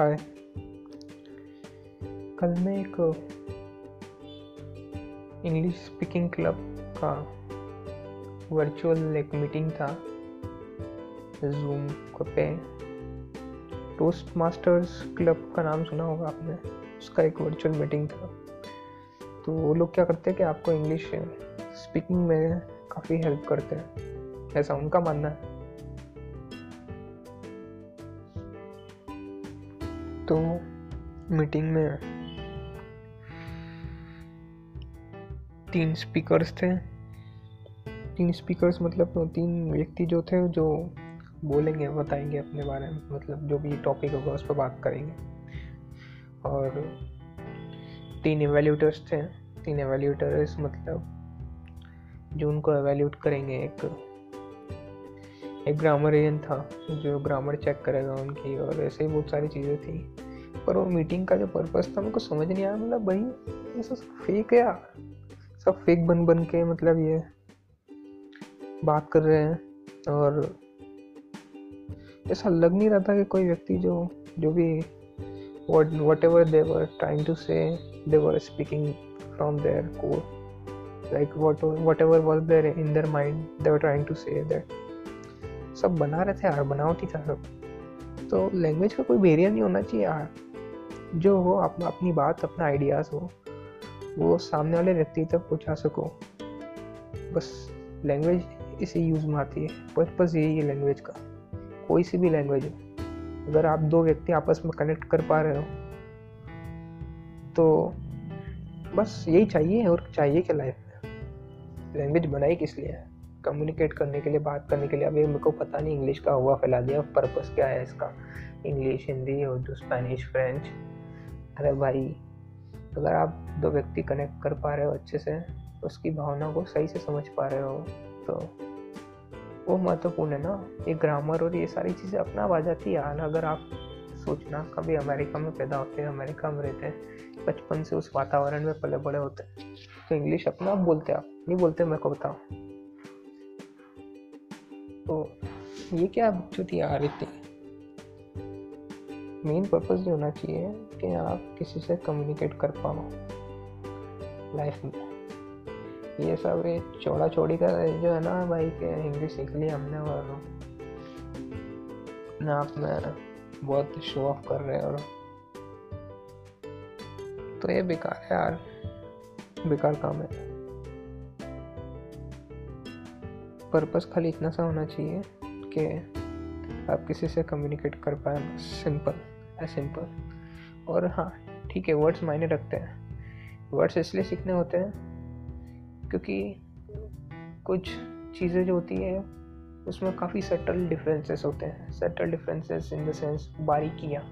हाय, कल मैं एक इंग्लिश स्पीकिंग क्लब का वर्चुअल एक मीटिंग था जूम पे। टोस्ट मास्टर्स क्लब का नाम सुना होगा आपने, उसका एक वर्चुअल मीटिंग था। तो वो लोग क्या करते हैं कि आपको इंग्लिश स्पीकिंग में काफ़ी हेल्प करते हैं, ऐसा उनका मानना है। तो मीटिंग में 3 स्पीकर्स थे। 3 स्पीकर्स मतलब 3 व्यक्ति जो थे, जो बोलेंगे, बताएंगे अपने बारे में, मतलब जो भी टॉपिक होगा उस पर बात करेंगे। और 3 इवेल्यूटर्स थे। 3 इवेल्यूटर्स मतलब जो उनको एवेल्यूट करेंगे। एक ग्रामरियन था जो ग्रामर चेक करेगा उनकी, और ऐसे ही बहुत सारी चीज़ें थी। पर वो मीटिंग का जो पर्पस था मेरे को समझ नहीं आया। मतलब भाई ये सब फेक है यार, सब फेक बन के मतलब ये बात कर रहे हैं। और ऐसा लग नहीं रहा था कि कोई व्यक्ति जो भी whatever they were trying to say, they were speaking from their core, like whatever was there in their mind, they were trying to say that. सब बना रहे थे यार, बनावटी था सब। तो लैंग्वेज का कोई बैरियर नहीं होना चाहिए यार, जो हो अपनी बात, अपना आइडियाज़ हो, वो सामने वाले व्यक्ति तक पहुँचा सको। बस लैंग्वेज इसी यूज़ में आती है, पर्पज़ यही है लैंग्वेज का। कोई सी भी लैंग्वेज हो, अगर आप 2 व्यक्ति आपस में कनेक्ट कर पा रहे हो तो बस यही चाहिए। और चाहिए क्या लाइफ में? लैंग्वेज बनाई किस लिए? कम्युनिकेट करने के लिए, बात करने के लिए। अभी मेरे को पता नहीं इंग्लिश का हुआ फैला दिया, पर्पस क्या है इसका? English, Hindi, Urdu, Spanish, French. अरे भाई, अगर आप 2 व्यक्ति कनेक्ट कर पा रहे हो अच्छे से, उसकी भावना को सही से समझ पा रहे हो तो वो महत्वपूर्ण है ना। ये ग्रामर और ये सारी चीज़ें अपना आ जाती है यार। अगर आप सोचना, कभी अमेरिका में पैदा होते हैं, अमेरिका में रहते हैं, बचपन से उस वातावरण में पले बड़े होते हैं, तो इंग्लिश अपना आप बोलते, आप नहीं बोलते मेरे को बताओ। तो ये क्या बकचोदी यार इतनी। मेन पर्पज़ ये होना चाहिए कि आप किसी से कम्युनिकेट कर पाओ लाइफ में। ये सब ये चौड़ा चौड़ी का जो है ना भाई, के इंग्लिश सीख ली हमने और अपने आप में बहुत शो ऑफ कर रहे हैं, और तो ये बेकार है यार, बेकार काम है। पर्पस खाली इतना सा होना चाहिए कि आप किसी से कम्युनिकेट कर पाए, सिंपल सिंपल। और हाँ ठीक है, वर्ड्स मायने रखते हैं। वर्ड्स इसलिए सीखने होते हैं क्योंकि कुछ चीज़ें जो होती है उसमें काफ़ी सटल डिफरेंसेस होते हैं। Subtle differences in the sense बारीकियाँ,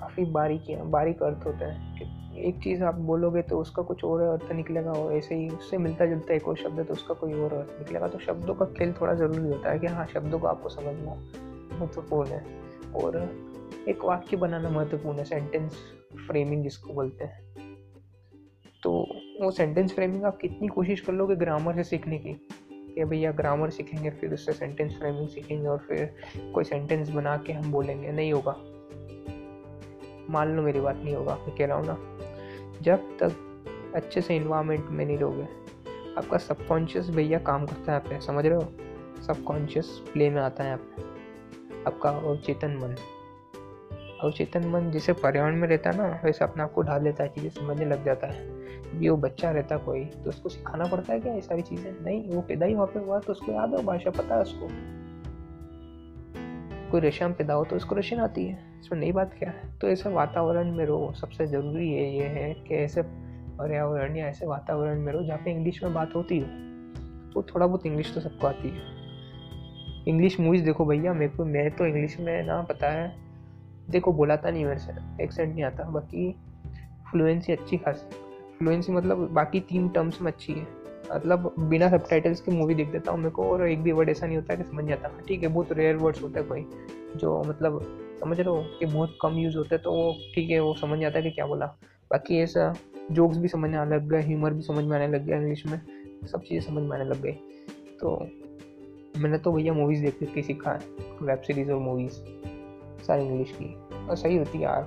काफ़ी बारीकियाँ, बारीक अर्थ होते हैं कि एक चीज़ आप बोलोगे तो उसका कुछ और अर्थ निकलेगा, और ऐसे ही उससे मिलता जुलता एक और शब्द है तो उसका कोई और अर्थ निकलेगा। तो शब्दों का खेल थोड़ा ज़रूरी होता है कि हाँ, शब्दों को आपको समझना महत्वपूर्ण है, और एक वाक्य बनाना महत्वपूर्ण है, सेंटेंस फ्रेमिंग जिसको बोलते हैं। तो वो सेंटेंस फ्रेमिंग आप कितनी कोशिश कर लोगे ग्रामर से सीखने की, कि भैया ग्रामर सीखेंगे, फिर उससे सेंटेंस फ्रेमिंग सीखेंगे, और फिर कोई सेंटेंस बना के हम बोलेंगे, नहीं होगा। मान लो मेरी बात, नहीं होगा, मैं कह रहा हूँ ना। जब तक अच्छे से इन्वायरमेंट में नहीं रहोगे, आपका सबकॉन्शियस भैया काम करता है आप पे, समझ रहे हो? सबकॉन्शियस प्ले में आता है आप, आपका अवचेतन मन। अवचेतन मन जैसे पर्यावरण में रहता है ना, वैसे अपने आप को ढाल लेता है, चीज़ें समझने लग जाता है। ये वो बच्चा रहता कोई तो उसको सिखाना पड़ता है क्या ये सारी चीज़ें? नहीं, वो पैदा ही वहाँ पे हुआ तो उसको याद है, भाषा पता है उसको। कोई रेशा में पैदा हो तो उसको रेशन आती है, इसमें नई बात क्या है? तो ऐसे वातावरण में रहो। सबसे ज़रूरी है ये है कि ऐसे पर्यावरण या ऐसे वातावरण में रहो जहाँ पे इंग्लिश में बात होती हो। तो थोड़ा बहुत इंग्लिश तो सबको आती है। इंग्लिश मूवीज़ देखो भैया, मेरे को, मैं तो इंग्लिश में ना पता है, देखो बोलाता नहीं, मेरे से एक्सेंट नहीं आता, बाकी फ्लुएंसी अच्छी खासी। फ्लुएंसी मतलब बाकी 3 टर्म्स में अच्छी है, मतलब बिना सबटाइटल्स के मूवी देख देता हूँ मेरे को, और एक भी वर्ड ऐसा नहीं होता कि समझ जाता। ठीक है, बहुत रेयर वर्ड्स होते हैं कोई जो मतलब समझ रहे हो कि बहुत कम यूज़ होते हैं, तो वो ठीक है, वो समझ जाता है कि क्या बोला। बाकी ऐसा जोक्स भी समझ में आने लग गया, ह्यूमर भी समझ में आने लग गया, इंग्लिश में सब चीज़ें समझ में आने लग गई। तो मैंने तो भैया मूवीज़ देख के सीखा है, वेब सीरीज़ और मूवीज़ सारी इंग्लिश की। सही होती है यार,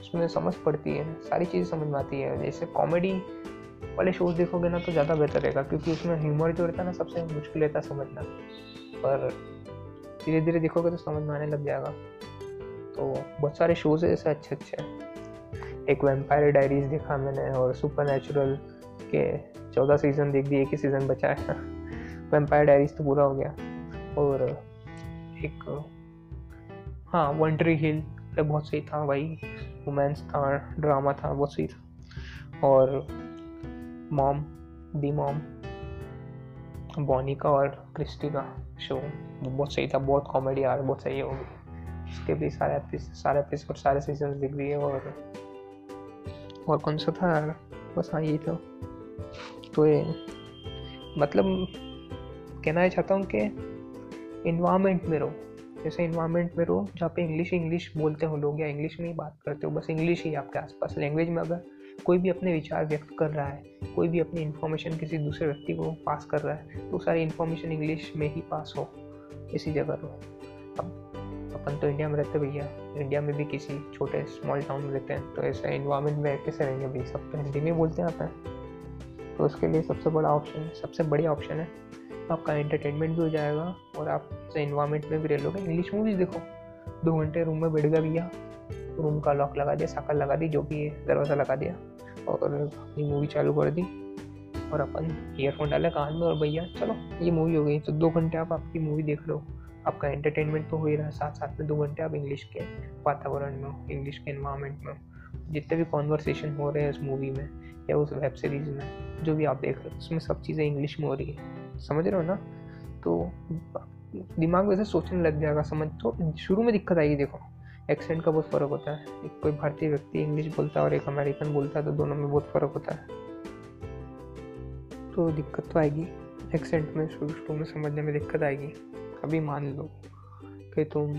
उसमें समझ पड़ती है, सारी चीज़ें समझ में आती है। जैसे कॉमेडी वाले शोज देखोगे ना तो ज़्यादा बेहतर रहेगा, क्योंकि उसमें ह्यूमर जो रहता है ना सबसे मुश्किल रहता है समझना, पर धीरे धीरे देखोगे तो समझ में आने लग जाएगा। तो बहुत सारे शोज है ऐसे अच्छे। एक वैम्पायर डायरीज देखा मैंने, और सुपरनैचुरल के 14 सीज़न देख दिए, एक ही सीज़न बचा है। वैम्पायर डायरीज तो पूरा हो गया। और एक हाँ वन ट्री हिल बहुत सही था भाई, रोमांस था, ड्रामा था, बहुत सही था। और मॉम दी मॉम बॉनिका और क्रिस्टी का शो बहुत सही था, बहुत कॉमेडी यार, बहुत सही होगी। उसके भी सारे एपिसोड सारे सीजन्स दिख रही है। और कौन सा था यार, बस हाँ यही था। तो ये मतलब कहना ये चाहता हूँ कि इन्वायरमेंट में रहो, जैसे इन्वायरमेंट में रहो जहाँ पे इंग्लिश बोलते हो लोग, या इंग्लिश में ही बात करते हो, बस इंग्लिश ही आपके आसपास लैंग्वेज में। अगर कोई भी अपने विचार व्यक्त कर रहा है, कोई भी अपनी इन्फॉर्मेशन किसी दूसरे व्यक्ति को पास कर रहा है, तो सारी इन्फॉर्मेशन इंग्लिश में ही पास हो, इसी जगह रहो। अब अपन तो इंडिया में रहते भैया, इंडिया में भी किसी छोटे स्मॉल टाउन में रहते हैं, तो ऐसे इन्वायरमेंट में कैसे रहेंगे भाई, सब तो हिंदी में बोलते हैं अपन। तो उसके लिए सबसे बढ़िया ऑप्शन है, आपका एंटरटेनमेंट भी हो जाएगा और आप इन्वायरमेंट में भी रह लोगे। इंग्लिश मूवीज देखो, 2 घंटे रूम में बैठ गया भैया, रूम का लॉक लगा दिया, साकर लगा दी, जो भी है दरवाज़ा लगा दिया, और अपनी मूवी चालू कर दी, और अपन ईयरफोन डाला कान में, और भैया चलो ये मूवी हो गई। तो 2 घंटे आप आपकी मूवी देख लो, आपका एंटरटेनमेंट तो हो ही रहा है, साथ में 2 घंटे आप इंग्लिश के वातावरण में हो, इंग्लिश के एनवायरमेंट में हो, जितने भी कॉन्वर्सेशन हो रहे हैं उस मूवी में या उस वेब सीरीज़ में, जो भी आप देख रहे हो उसमें सब चीज़ें इंग्लिश में हो रही है, समझ रहे हो ना। तो दिमाग वैसे सोचने लग जाएगा, समझ। तो शुरू में दिक्कत आएगी, देखो एक्सेंट का बहुत फ़र्क होता है, एक कोई भारतीय व्यक्ति इंग्लिश बोलता है और एक अमेरिकन बोलता है, तो दोनों में बहुत फ़र्क होता है, तो दिक्कत तो आएगी एक्सेंट में, शुरू में समझने में दिक्कत आएगी। अभी मान लो कि तुम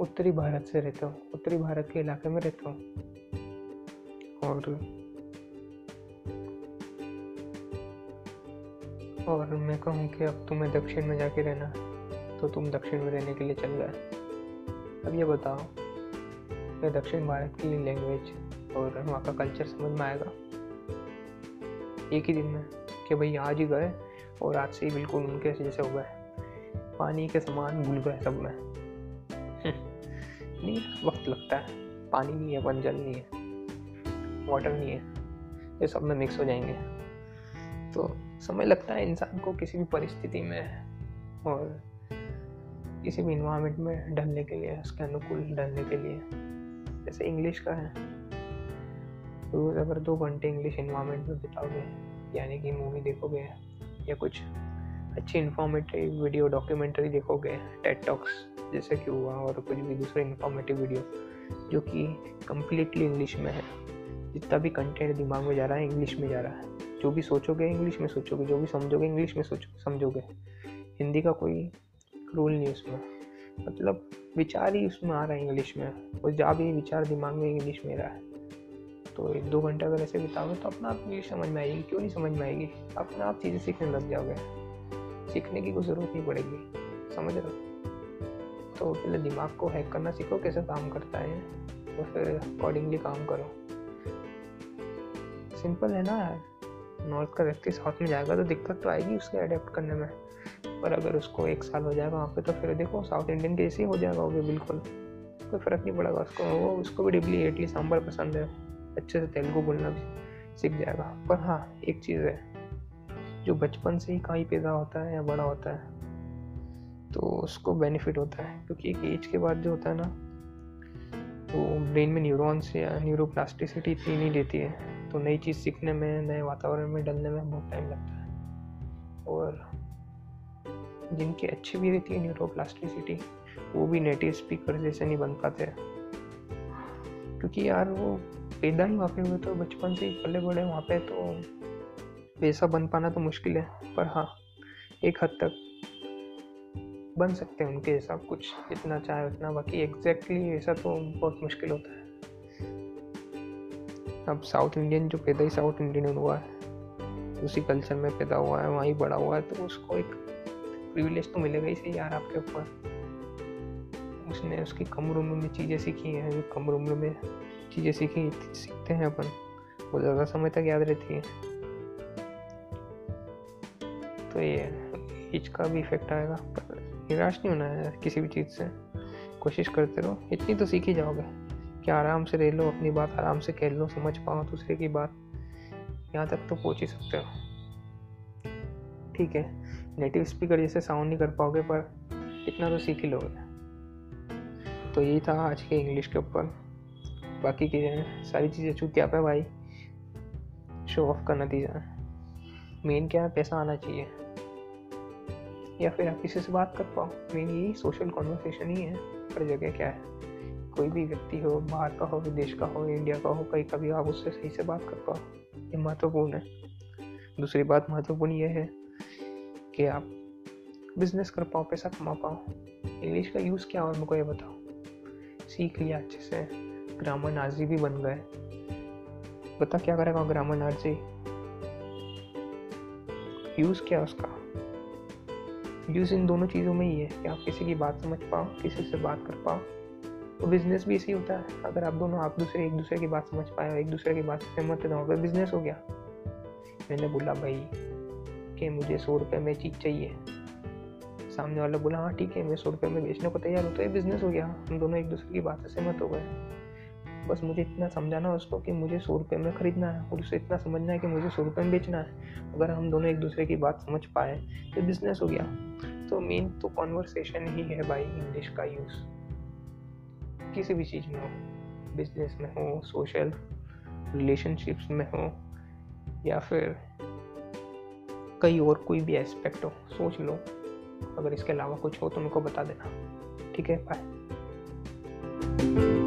उत्तरी भारत से रहते हो, उत्तरी भारत के इलाके में रहते हो, और मैं कहूँ कि अब तुम्हें दक्षिण में जाके रहना है, तो तुम दक्षिण में रहने के लिए चल गए। अब ये बताओ कि दक्षिण भारत की लैंग्वेज और वहाँ का कल्चर समझ में आएगा एक ही दिन में, कि भाई आज ही गए और आज से ही बिल्कुल उनके जैसे हो गए, पानी के समान घुल गए सब में। नहीं, वक्त लगता है, पानी नहीं है, वन जल नहीं है, वाटर नहीं है, ये सब में मिक्स हो जाएंगे। तो समय लगता है इंसान को किसी भी परिस्थिति में और किसी भी इन्वायरमेंट में ढलने के लिए, उसके अनुकूल ढलने के लिए। जैसे इंग्लिश का है, रोज़ अगर 2 घंटे इंग्लिश इन्वायरमेंट में बिताओगे, यानी कि मूवी देखोगे या कुछ अच्छी इन्फॉर्मेटिव वीडियो डॉक्यूमेंट्री देखोगे, टेड टॉक्स जैसे कि हुआ, और कुछ भी दूसरे इन्फॉर्मेटिव वीडियो जो कि कम्प्लीटली इंग्लिश में है, जितना भी कंटेंट दिमाग में जा रहा है इंग्लिश में जा रहा है, जो भी सोचोगे इंग्लिश में सोचोगे, जो भी समझोगे इंग्लिश में समझोगे। हिंदी का कोई रूल नहीं उसमें, मतलब विचार ही उसमें आ रहा है इंग्लिश में, और जहाँ भी विचार दिमाग में इंग्लिश में रहा है। तो 2 घंटा अगर ऐसे बिताओगे तो अपना आप इंग्लिश समझ में आएगी, क्यों नहीं समझ में आएगी, अपना आप चीज़ें सीखने लग जाओगे, सीखने की कोई ज़रूरत नहीं पड़ेगी, समझ रहे हो। तो पहले दिमाग को हैक करना सीखो, कैसे काम करता है, और फिर अकॉर्डिंगली काम करो। सिंपल है ना यार, नॉर्थ का व्यक्ति साउथ में जाएगा तो दिक्कत तो आएगी उसके अडेप्ट करने में, पर अगर उसको 1 साल हो जाएगा वहाँ पे, तो फिर देखो साउथ इंडियन के जैसे ही हो जाएगा, वो बिल्कुल कोई फ़र्क नहीं पड़ेगा उसको। वो उसको भी डिबली इडली सांभर पसंद है, अच्छे से तेलुगु बोलना भी सीख जाएगा। पर हाँ एक चीज़ है, जो बचपन से ही कहीं पैदा होता है या बड़ा होता है तो उसको बेनिफिट होता है, क्योंकि एक एज के बाद जो होता है ना, तो ब्रेन में न्यूरॉन्स या न्यूरोप्लास्टिसिटी इतनी नहीं देती है, तो नई चीज़ सीखने में, नए वातावरण में ढलने में बहुत टाइम लगता है। और जिनकी अच्छी भी रहती है न्यूरोप्लास्टिसिटी, वो भी नेटिव स्पीकर जैसे नहीं बन पाते, क्योंकि यार वो पैदा ही वहाँ पे हुए, तो बचपन से ही पले बड़े वहाँ पे, तो वैसा बन पाना तो मुश्किल है। पर हाँ एक हद तक बन सकते हैं उनके जैसा, कुछ जितना चाहे उतना, बाकी एग्जैक्टली ऐसा तो बहुत मुश्किल होता है। अब साउथ इंडियन जो पैदा ही साउथ इंडियन हुआ है, उसी कल्चर में पैदा हुआ है, वहीं बड़ा हुआ है, तो उसको एक प्रिविलेज तो मिलेगा ही सही यार आपके ऊपर। उसने उसकी कम उम्र में चीज़ें सीखी हैं, जो कम उम्र में चीज़ें सीखी सीखते हैं अपन वो ज़्यादा समय तक याद रहती हैं। तो ये एज का भी इफेक्ट आएगा, पर निराश नहीं होना है किसी भी चीज़ से, कोशिश करते रहो, इतनी तो सीख ही जाओगे कि आराम से रह लो, अपनी बात आराम से कह लो, समझ पाओ दूसरे की बात, यहाँ तक तो पहुँच ही सकते हो। ठीक है, नेटिव स्पीकर जैसे साउंड नहीं कर पाओगे पर इतना तो सीख ही लोगे। तो यही था आज के इंग्लिश के ऊपर। बाकी की सारी चीज़ें चूँकि आप है भाई शो ऑफ का नतीजा है। मेन क्या है, पैसा आना चाहिए या फिर आप किसी से बात कर पाओ। मेन यही सोशल कॉन्वर्सेशन ही है। पर जगह क्या है, कोई भी व्यक्ति हो, बाहर का हो, विदेश का हो, इंडिया का हो, कहीं कभी आप उससे सही से बात कर पाओ, ये महत्वपूर्ण है। दूसरी बात महत्वपूर्ण यह है कि आप बिजनेस कर पाओ, पैसा कमा पाओ। इंग्लिश का यूज़ क्या और मुझको ये बताओ। सीख लिया अच्छे से, ग्रामर नाजी भी बन गए, बता क्या करेगा ग्रामर नाजी, यूज़ क्या उसका। यूज़ इन दोनों चीज़ों में ही है कि आप किसी की बात समझ पाओ, किसी से बात कर पाओ। तो बिज़नेस भी इसी होता है, अगर आप दोनों एक दूसरे की बात समझ पाए, एक दूसरे की बात सहमत ना हो, बिज़नेस हो गया। मैंने बोला भाई मुझे 100 रुपये में चीज़ चाहिए, सामने वाला बोला हाँ ठीक है मैं 100 रुपये में बेचने को तैयार हूँ, तो ये बिजनेस हो गया, हम दोनों एक दूसरे की बात से सहमत हो गए। बस मुझे इतना समझाना उसको कि मुझे 100 रुपये में खरीदना है और उसे इतना समझना है कि मुझे 100 रुपये में बेचना है। अगर हम दोनों एक दूसरे की बात समझ पाए तो बिजनेस हो गया। तो मेन तो कॉन्वर्सेशन ही है भाई, इंग्लिश का यूज़ किसी भी चीज़ में हो, बिजनेस में हो, सोशल रिलेशनशिप्स में हो, या फिर कई और कोई भी एस्पेक्ट हो, सोच लो। अगर इसके अलावा कुछ हो तो उनको बता देना। ठीक है, बाय।